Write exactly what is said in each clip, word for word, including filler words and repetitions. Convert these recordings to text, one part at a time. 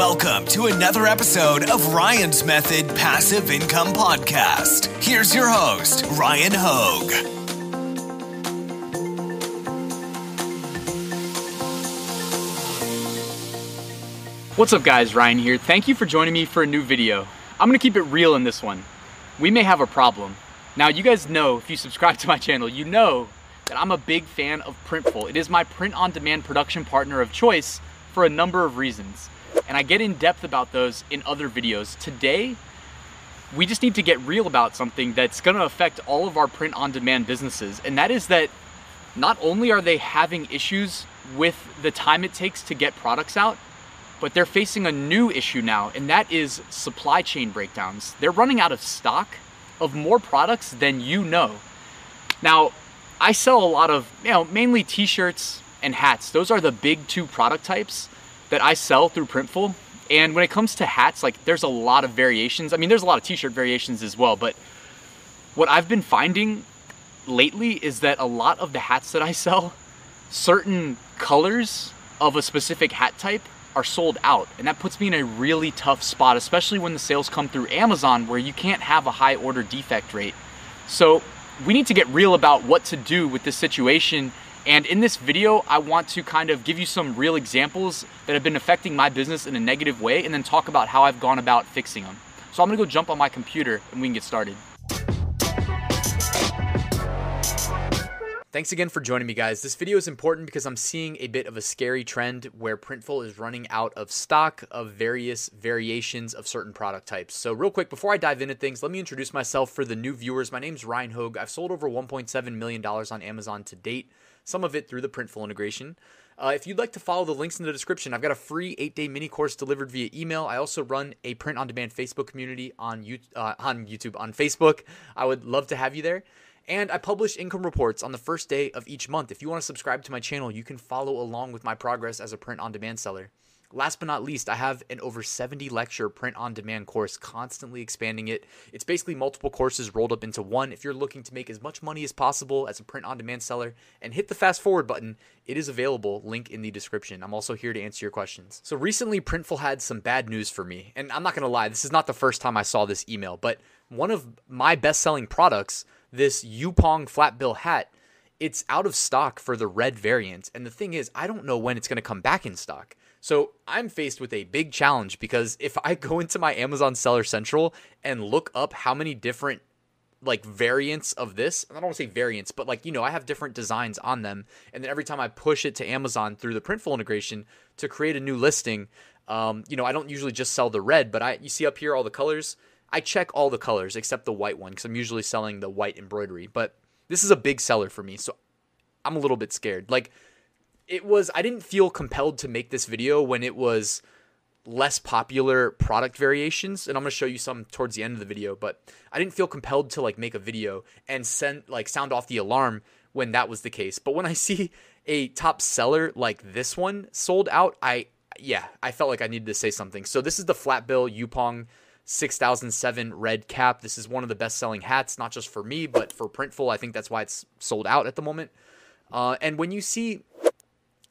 Welcome to another episode of Ryan's Method Passive Income Podcast. Here's your host, Ryan Hogue. What's up guys, Ryan here. Thank you for joining me for a new video. I'm gonna keep it real in this one. We may have a problem. Now you guys know, if you subscribe to my channel, you know that I'm a big fan of Printful. It is my print-on-demand production partner of choice for a number of reasons. And I get in depth about those in other videos. Today, we just need to get real about something that's gonna affect all of our print-on-demand businesses. And that is that not only are they having issues with the time it takes to get products out, but they're facing a new issue now, and that is supply chain breakdowns. They're running out of stock of more products than you know. Now, I sell a lot of, you know, mainly t-shirts and hats. Those are the big two product types that I sell through Printful. And when it comes to hats, like there's a lot of variations. I mean, there's a lot of t-shirt variations as well, but what I've been finding lately is that a lot of the hats that I sell, certain colors of a specific hat type are sold out, and that puts me in a really tough spot, especially when the sales come through Amazon where you can't have a high order defect rate. So we need to get real about what to do with this situation, and in this video I want to kind of give you some real examples that have been affecting my business in a negative way and then talk about how I've gone about fixing them. So I'm gonna go jump on my computer and we can get started. Thanks again for joining me guys. This video is important because I'm seeing a bit of a scary trend where Printful is running out of stock of various variations of certain product types. So real quick, before I dive into things, let me introduce myself for the new viewers. My name's Ryan Hogue. I've sold over one point seven million dollars on Amazon to date, some of it through the Printful integration. Uh, if you'd like to follow the links in the description, I've got a free eight-day mini course delivered via email. I also run a print-on-demand Facebook community on, you, uh, on YouTube, on Facebook. I would love to have you there. And I publish income reports on the first day of each month. If you want to subscribe to my channel, you can follow along with my progress as a print-on-demand seller. Last but not least, I have an over seventy lecture print-on-demand course, constantly expanding it. It's basically multiple courses rolled up into one. If you're looking to make as much money as possible as a print-on-demand seller and hit the fast forward button, it is available, link in the description. I'm also here to answer your questions. So recently, Printful had some bad news for me. And I'm not going to lie, this is not the first time I saw this email, but one of my best-selling products, this Yupoong flat bill hat, it's out of stock for the red variant. And the thing is, I don't know when it's going to come back in stock. So I'm faced with a big challenge because if I go into my Amazon Seller Central and look up how many different like variants of this, I don't want to say variants, but like, you know, I have different designs on them. And then every time I push it to Amazon through the Printful integration to create a new listing, um, you know, I don't usually just sell the red, but I, you see up here, all the colors, I check all the colors except the white one because I'm usually selling the white embroidery, but this is a big seller for me. So I'm a little bit scared. Like it was, I didn't feel compelled to make this video when it was less popular product variations. And I'm going to show you some towards the end of the video, but I didn't feel compelled to like make a video and send like sound off the alarm when that was the case. But when I see a top seller like this one sold out, I, yeah, I felt like I needed to say something. So this is the flat bill Yupoong six thousand seven red cap. This is one of the best-selling hats, not just for me, but for Printful. I think that's why it's sold out at the moment. Uh, and when you see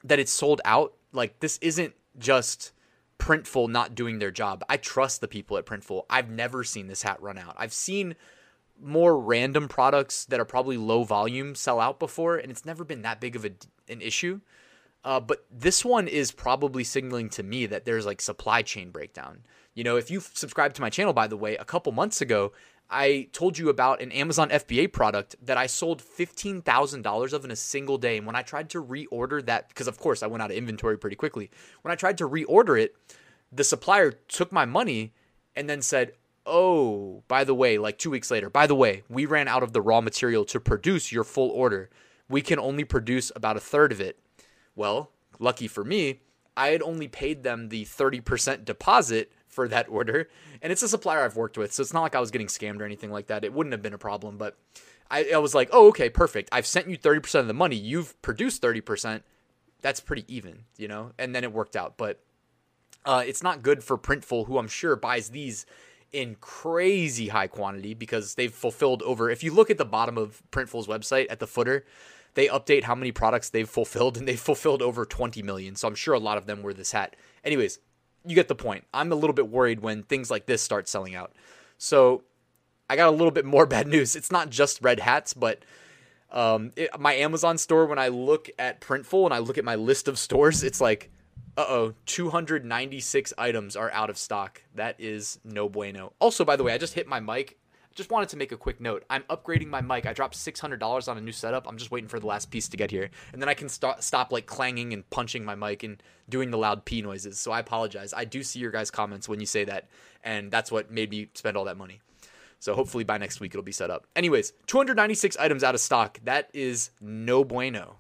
that it's sold out, like this isn't just Printful not doing their job. I trust the people at Printful. I've never seen this hat run out. I've seen more random products that are probably low volume sell out before, and it's never been that big of a, an issue. Uh, but this one is probably signaling to me that there's like supply chain breakdown. You know, if you've subscribed to my channel, by the way, a couple months ago, I told you about an Amazon F B A product that I sold fifteen thousand dollars of in a single day. And when I tried to reorder that, because of course I went out of inventory pretty quickly. When I tried to reorder it, the supplier took my money and then said, oh, by the way, like two weeks later, by the way, we ran out of the raw material to produce your full order. We can only produce about a third of it. Well, lucky for me, I had only paid them the thirty percent deposit for that order. And it's a supplier I've worked with, so it's not like I was getting scammed or anything like that. It wouldn't have been a problem, but I, I was like, oh, okay, perfect. I've sent you thirty percent of the money. You've produced thirty percent. That's pretty even, you know? And then it worked out. But uh, it's not good for Printful, who I'm sure buys these in crazy high quantity because they've fulfilled over, if you look at the bottom of Printful's website at the footer, they update how many products they've fulfilled, and they've fulfilled over twenty million. So I'm sure a lot of them were this hat. Anyways, you get the point. I'm a little bit worried when things like this start selling out. So I got a little bit more bad news. It's not just red hats, but um, it, my Amazon store, when I look at Printful and I look at my list of stores, it's like, uh-oh, two hundred ninety-six items are out of stock. That is no bueno. Also, by the way, I just hit my mic. Just wanted to make a quick note. I'm upgrading my mic. I dropped six hundred dollars on a new setup. I'm just waiting for the last piece to get here. And then I can st- stop like clanging and punching my mic and doing the loud P noises. So I apologize. I do see your guys' comments when you say that. And that's what made me spend all that money. So hopefully by next week it'll be set up. Anyways, two hundred ninety-six items out of stock. That is no bueno.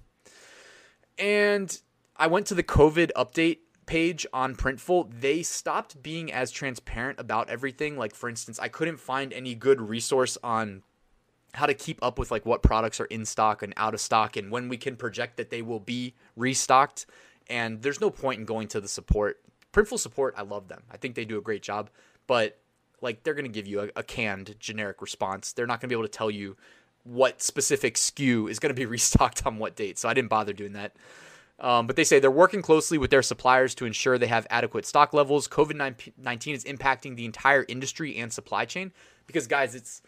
And I went to the COVID update page on Printful. They stopped being as transparent about everything. Like, for instance, I couldn't find any good resource on how to keep up with like what products are in stock and out of stock and when we can project that they will be restocked. And there's no point in going to the support. Printful support, I love them. I think they do a great job, but like they're going to give you a, a canned generic response. They're not going to be able to tell you what specific S K U is going to be restocked on what date. So I didn't bother doing that. Um, but they say they're working closely with their suppliers to ensure they have adequate stock levels. COVID nineteen is impacting the entire industry and supply chain because, guys, it's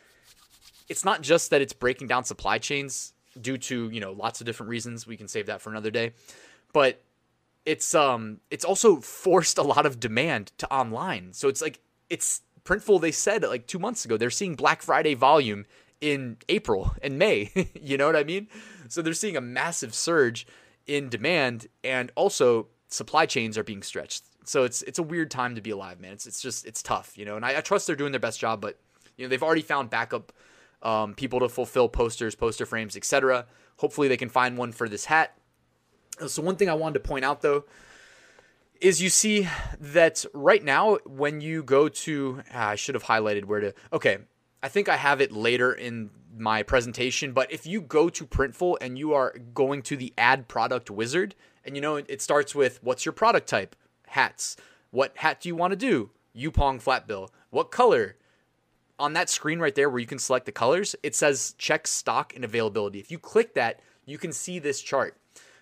it's not just that it's breaking down supply chains due to, you know, lots of different reasons. We can save that for another day. But it's um it's also forced a lot of demand to online. So it's like it's Printful. They said like two months ago they're seeing Black Friday volume in April and May. You know what I mean? So they're seeing a massive surge in demand, and also supply chains are being stretched. So it's it's a weird time to be alive, man. It's it's just it's tough, you know. And I, I trust they're doing their best job, but you know they've already found backup um, people to fulfill posters, poster frames, et cetera. Hopefully they can find one for this hat. So one thing I wanted to point out though is you see that right now when you go to ah, I should have highlighted where to. Okay, I think I have it later in my presentation, but if you go to Printful and you are going to the add product wizard, and you know it starts with what's your product type, hats, what hat do you want to do, Yupoong flat bill, what color. On that screen right there where you can select the colors, it says check stock and availability. If you click that, you can see this chart.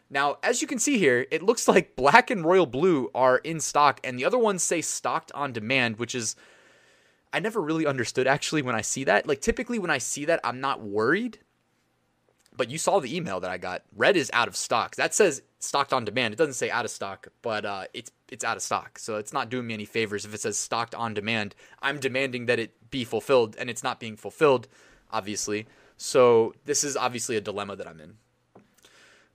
Now, as you can see here, it looks like black and royal blue are in stock, and the other ones say stocked on demand, which is I never really understood actually when I see that. Like typically when I see that, I'm not worried. But you saw the email that I got. Red is out of stock. That says stocked on demand. It doesn't say out of stock, but uh, it's it's out of stock. So it's not doing me any favors if it says stocked on demand. I'm demanding that it be fulfilled, and it's not being fulfilled, obviously. So this is obviously a dilemma that I'm in.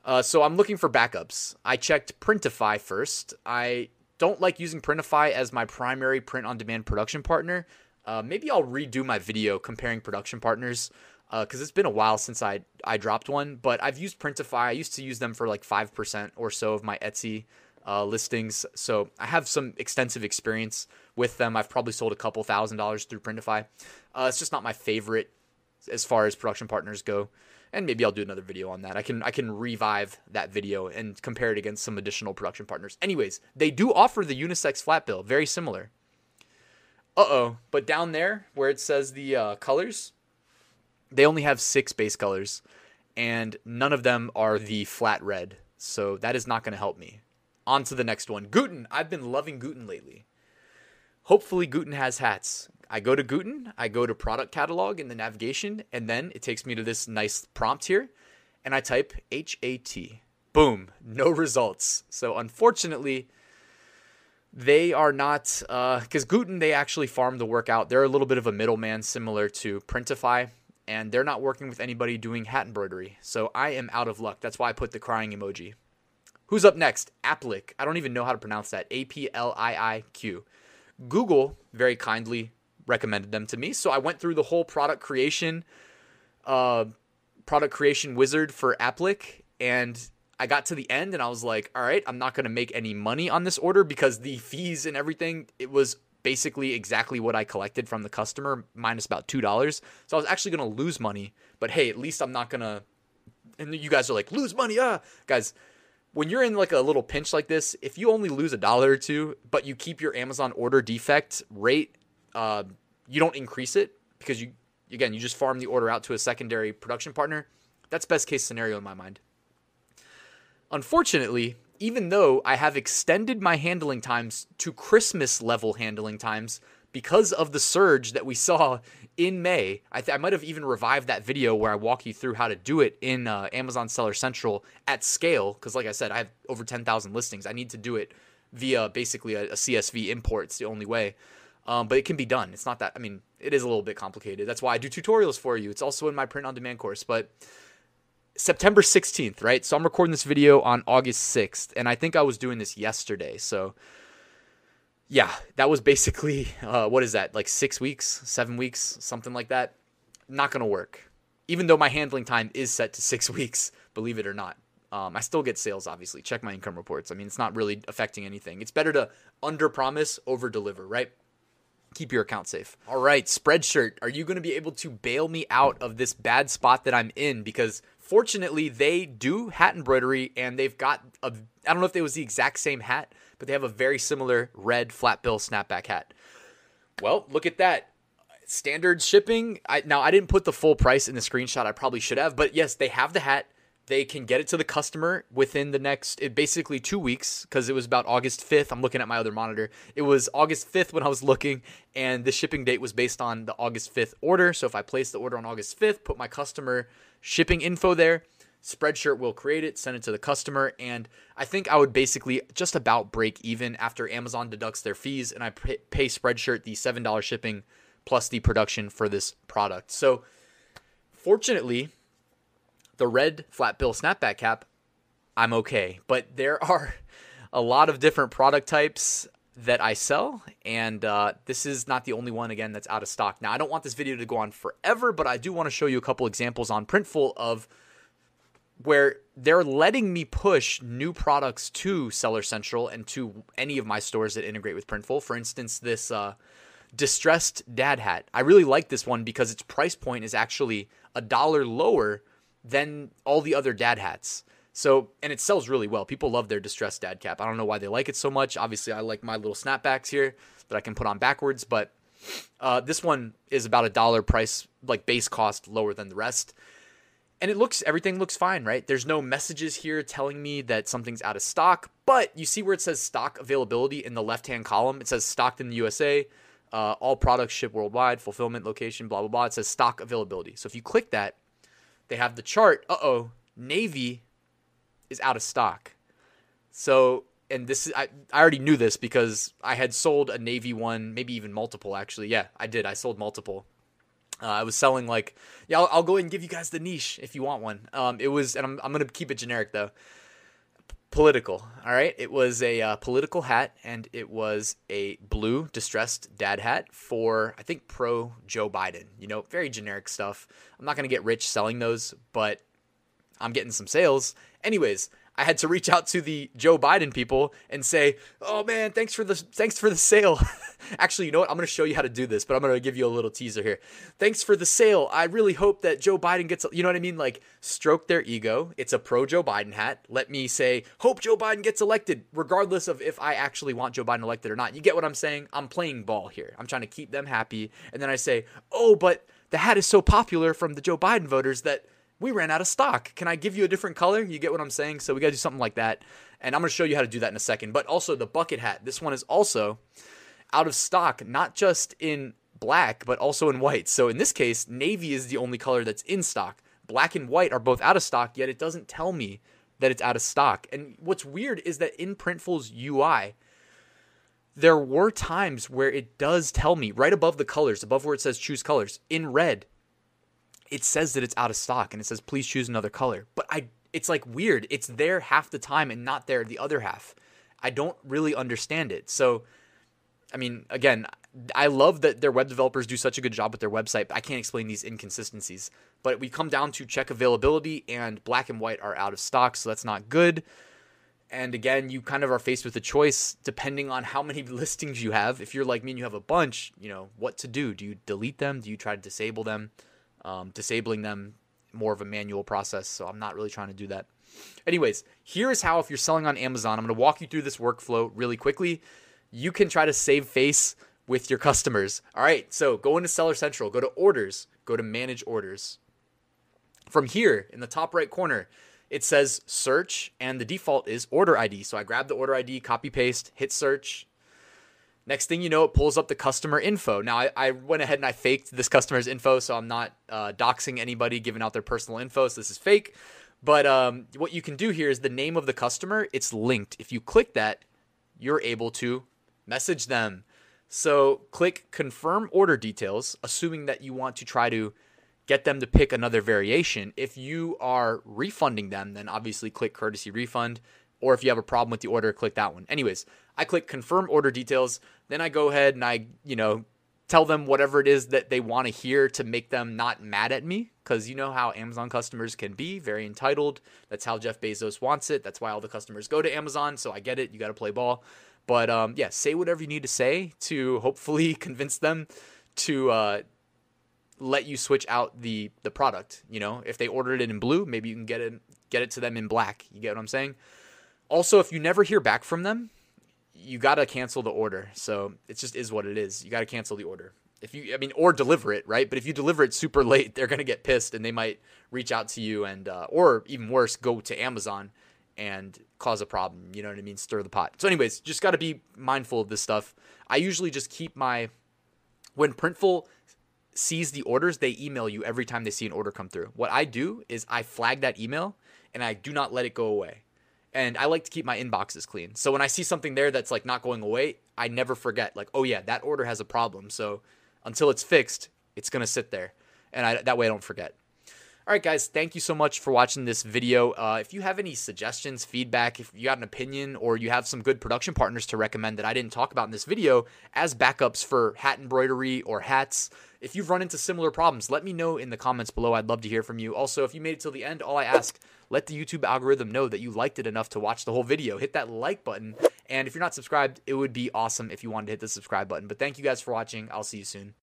Uh, so I'm looking for backups. I checked Printify first. I don't like using Printify as my primary print-on-demand production partner. Uh, maybe I'll redo my video comparing production partners because uh, it's been a while since I, I dropped one, but I've used Printify. I used to use them for like five percent or so of my Etsy uh, listings, so I have some extensive experience with them. I've probably sold a couple thousand dollars through Printify. Uh, it's just not my favorite as far as production partners go, and maybe I'll do another video on that. I can I can revive that video and compare it against some additional production partners. Anyways, they do offer the unisex flat bill, very similar. Uh-oh, but down there where it says the uh, colors, they only have six base colors, and none of them are the flat red, so that is not going to help me. On to the next one. Guten. I've been loving Guten lately. Hopefully Guten has hats. I go to Guten, I go to product catalog in the navigation, and then it takes me to this nice prompt here, and I type H A T. Boom, no results. So unfortunately, they are not, because uh, Guten, they actually farm the work out. They're a little bit of a middleman similar to Printify, and they're not working with anybody doing hat embroidery. So I am out of luck. That's why I put the crying emoji. Who's up next? Apliiq. I don't even know how to pronounce that. A P L I I Q. Google very kindly recommended them to me. So I went through the whole product creation, uh, product creation wizard for Apliiq, and I got to the end and I was like, all right, I'm not going to make any money on this order because the fees and everything, it was basically exactly what I collected from the customer minus about two dollars. So I was actually going to lose money, but hey, at least I'm not going to, and you guys are like, lose money. Ah, guys, when you're in like a little pinch like this, if you only lose a dollar or two, but you keep your Amazon order defect rate, Uh, you don't increase it because you, again, you just farm the order out to a secondary production partner. That's best case scenario in my mind. Unfortunately, even though I have extended my handling times to Christmas level handling times because of the surge that we saw in May. I, th- I might have even revived that video where I walk you through how to do it in uh, Amazon Seller Central at scale, because like I said, I have over ten thousand listings. I need to do it via basically a, a C S V import. It's the only way. Um, but it can be done. It's not that, I mean, it is a little bit complicated. That's why I do tutorials for you. It's also in my print on demand course, but September sixteenth, right? So I'm recording this video on August sixth, and I think I was doing this yesterday. So yeah, that was basically, uh, what is that? Like six weeks, seven weeks, something like that. Not going to work. Even though my handling time is set to six weeks, believe it or not. Um, I still get sales, obviously. Check my income reports. I mean, it's not really affecting anything. It's better to under promise, over deliver, right? Keep your account safe. All right, Spreadshirt, are you going to be able to bail me out of this bad spot that I'm in? Because fortunately, they do hat embroidery, and they've got a, I don't know if it was the exact same hat, but they have a very similar red flat bill snapback hat. Well, look at that. Standard shipping. I, now, I didn't put the full price in the screenshot. I probably should have, but yes, they have the hat. They can get it to the customer within the next, it basically two weeks, because it was about August fifth. I'm looking at my other monitor. It was August fifth when I was looking, and the shipping date was based on the August fifth order. So if I place the order on August fifth, put my customer shipping info there, Spreadshirt will create it, send it to the customer, and I think I would basically just about break even after Amazon deducts their fees, and I pay Spreadshirt the seven dollars shipping plus the production for this product. So fortunately, the red flat bill snapback cap, I'm okay. But there are a lot of different product types that I sell, and uh, this is not the only one, again, that's out of stock. Now, I don't want this video to go on forever, but I do want to show you a couple examples on Printful of where they're letting me push new products to Seller Central and to any of my stores that integrate with Printful. For instance, this uh, distressed dad hat. I really like this one because its price point is actually a dollar lower than all the other dad hats. So, and it sells really well. People love their distressed dad cap. I don't know why they like it so much. Obviously, I like my little snapbacks here that I can put on backwards, but uh, this one is about a dollar price, like base cost, lower than the rest. And it looks, everything looks fine, right? There's no messages here telling me that something's out of stock, but you see where it says stock availability in the left-hand column. It says stocked in the U S A, uh, all products shipped worldwide, fulfillment location, blah, blah, blah. It says stock availability. So if you click that, they have the chart. Uh-oh, navy is out of stock. So, and this is, I, I already knew this because I had sold a navy one, maybe even multiple actually. Yeah, I did. I sold multiple. Uh, I was selling like, yeah, I'll, I'll go ahead and give you guys the niche if you want one. Um, it was, and I'm, I'm going to keep it generic though. P- political. All right. It was a uh, political hat, and it was a blue distressed dad hat for, I think, pro Joe Biden, you know, very generic stuff. I'm not going to get rich selling those, but I'm getting some sales. Anyways, I had to reach out to the Joe Biden people and say, oh man, thanks for the, thanks for the sale. Actually, you know what? I'm going to show you how to do this, but I'm going to give you a little teaser here. Thanks for the sale. I really hope that Joe Biden gets, you know what I mean? Like, stroke their ego. It's a pro Joe Biden hat. Let me say, hope Joe Biden gets elected, regardless of if I actually want Joe Biden elected or not. You get what I'm saying? I'm playing ball here. I'm trying to keep them happy. And then I say, oh, but the hat is so popular from the Joe Biden voters that we ran out of stock. Can I give you a different color? You get what I'm saying? So we got to do something like that. And I'm going to show you how to do that in a second. But also the bucket hat. This one is also out of stock, not just in black, but also in white. So in this case, navy is the only color that's in stock. Black and white are both out of stock, yet it doesn't tell me that it's out of stock. And what's weird is that in Printful's U I, there were times where it does tell me right above the colors, above where it says choose colors, in red, it says that it's out of stock, and it says, please choose another color. But I, it's like weird. It's there half the time and not there the other half. I don't really understand it. So, I mean, again, I love that their web developers do such a good job with their website, but I can't explain these inconsistencies. But we come down to check availability, and black and white are out of stock. So that's not good. And again, you kind of are faced with a choice depending on how many listings you have. If you're like me and you have a bunch, you know, what to do? Do you delete them? Do you try to disable them? Um, disabling them, more of a manual process. So I'm not really trying to do that. Anyways, here is how, if you're selling on Amazon, I'm going to walk you through this workflow really quickly. You can try to save face with your customers. All right. So go into Seller Central, go to orders, go to manage orders. From here in the top right corner, it says search, and the default is order I D. So I grab the order I D, copy paste, hit search. Next thing you know, it pulls up the customer info. Now, I, I went ahead and I faked this customer's info, so I'm not uh, doxing anybody, giving out their personal info, so this is fake. But um, what you can do here is the name of the customer, it's linked. If you click that, you're able to message them. So click confirm order details, assuming that you want to try to get them to pick another variation. If you are refunding them, then obviously click courtesy refund. Or if you have a problem with the order, click that one. Anyways, I click confirm order details. Then I go ahead and I, you know, tell them whatever it is that they want to hear to make them not mad at me. Because you know how Amazon customers can be, very entitled. That's how Jeff Bezos wants it. That's why all the customers go to Amazon. So I get it. You got to play ball. But um, yeah, say whatever you need to say to hopefully convince them to uh, let you switch out the the product. You know, if they ordered it in blue, maybe you can get it get it to them in black. You get what I'm saying? Also, if you never hear back from them, you got to cancel the order. So it just is what it is. You got to cancel the order. If you, I mean, or deliver it, right? But if you deliver it super late, they're going to get pissed and they might reach out to you and, uh, or even worse, go to Amazon and cause a problem. You know what I mean? Stir the pot. So anyways, just got to be mindful of this stuff. I usually just keep my, when Printful sees the orders, they email you every time they see an order come through. What I do is I flag that email and I do not let it go away. And I like to keep my inboxes clean. So when I see something there that's like not going away, I never forget like, oh yeah, that order has a problem. So until it's fixed, it's going to sit there. And I, that way I don't forget. All right, guys, thank you so much for watching this video. Uh, if you have any suggestions, feedback, if you got an opinion, or you have some good production partners to recommend that I didn't talk about in this video as backups for hat embroidery or hats, if you've run into similar problems, let me know in the comments below. I'd love to hear from you. Also, if you made it till the end, all I ask, let the YouTube algorithm know that you liked it enough to watch the whole video. Hit that like button. And if you're not subscribed, it would be awesome if you wanted to hit the subscribe button. But thank you guys for watching. I'll see you soon.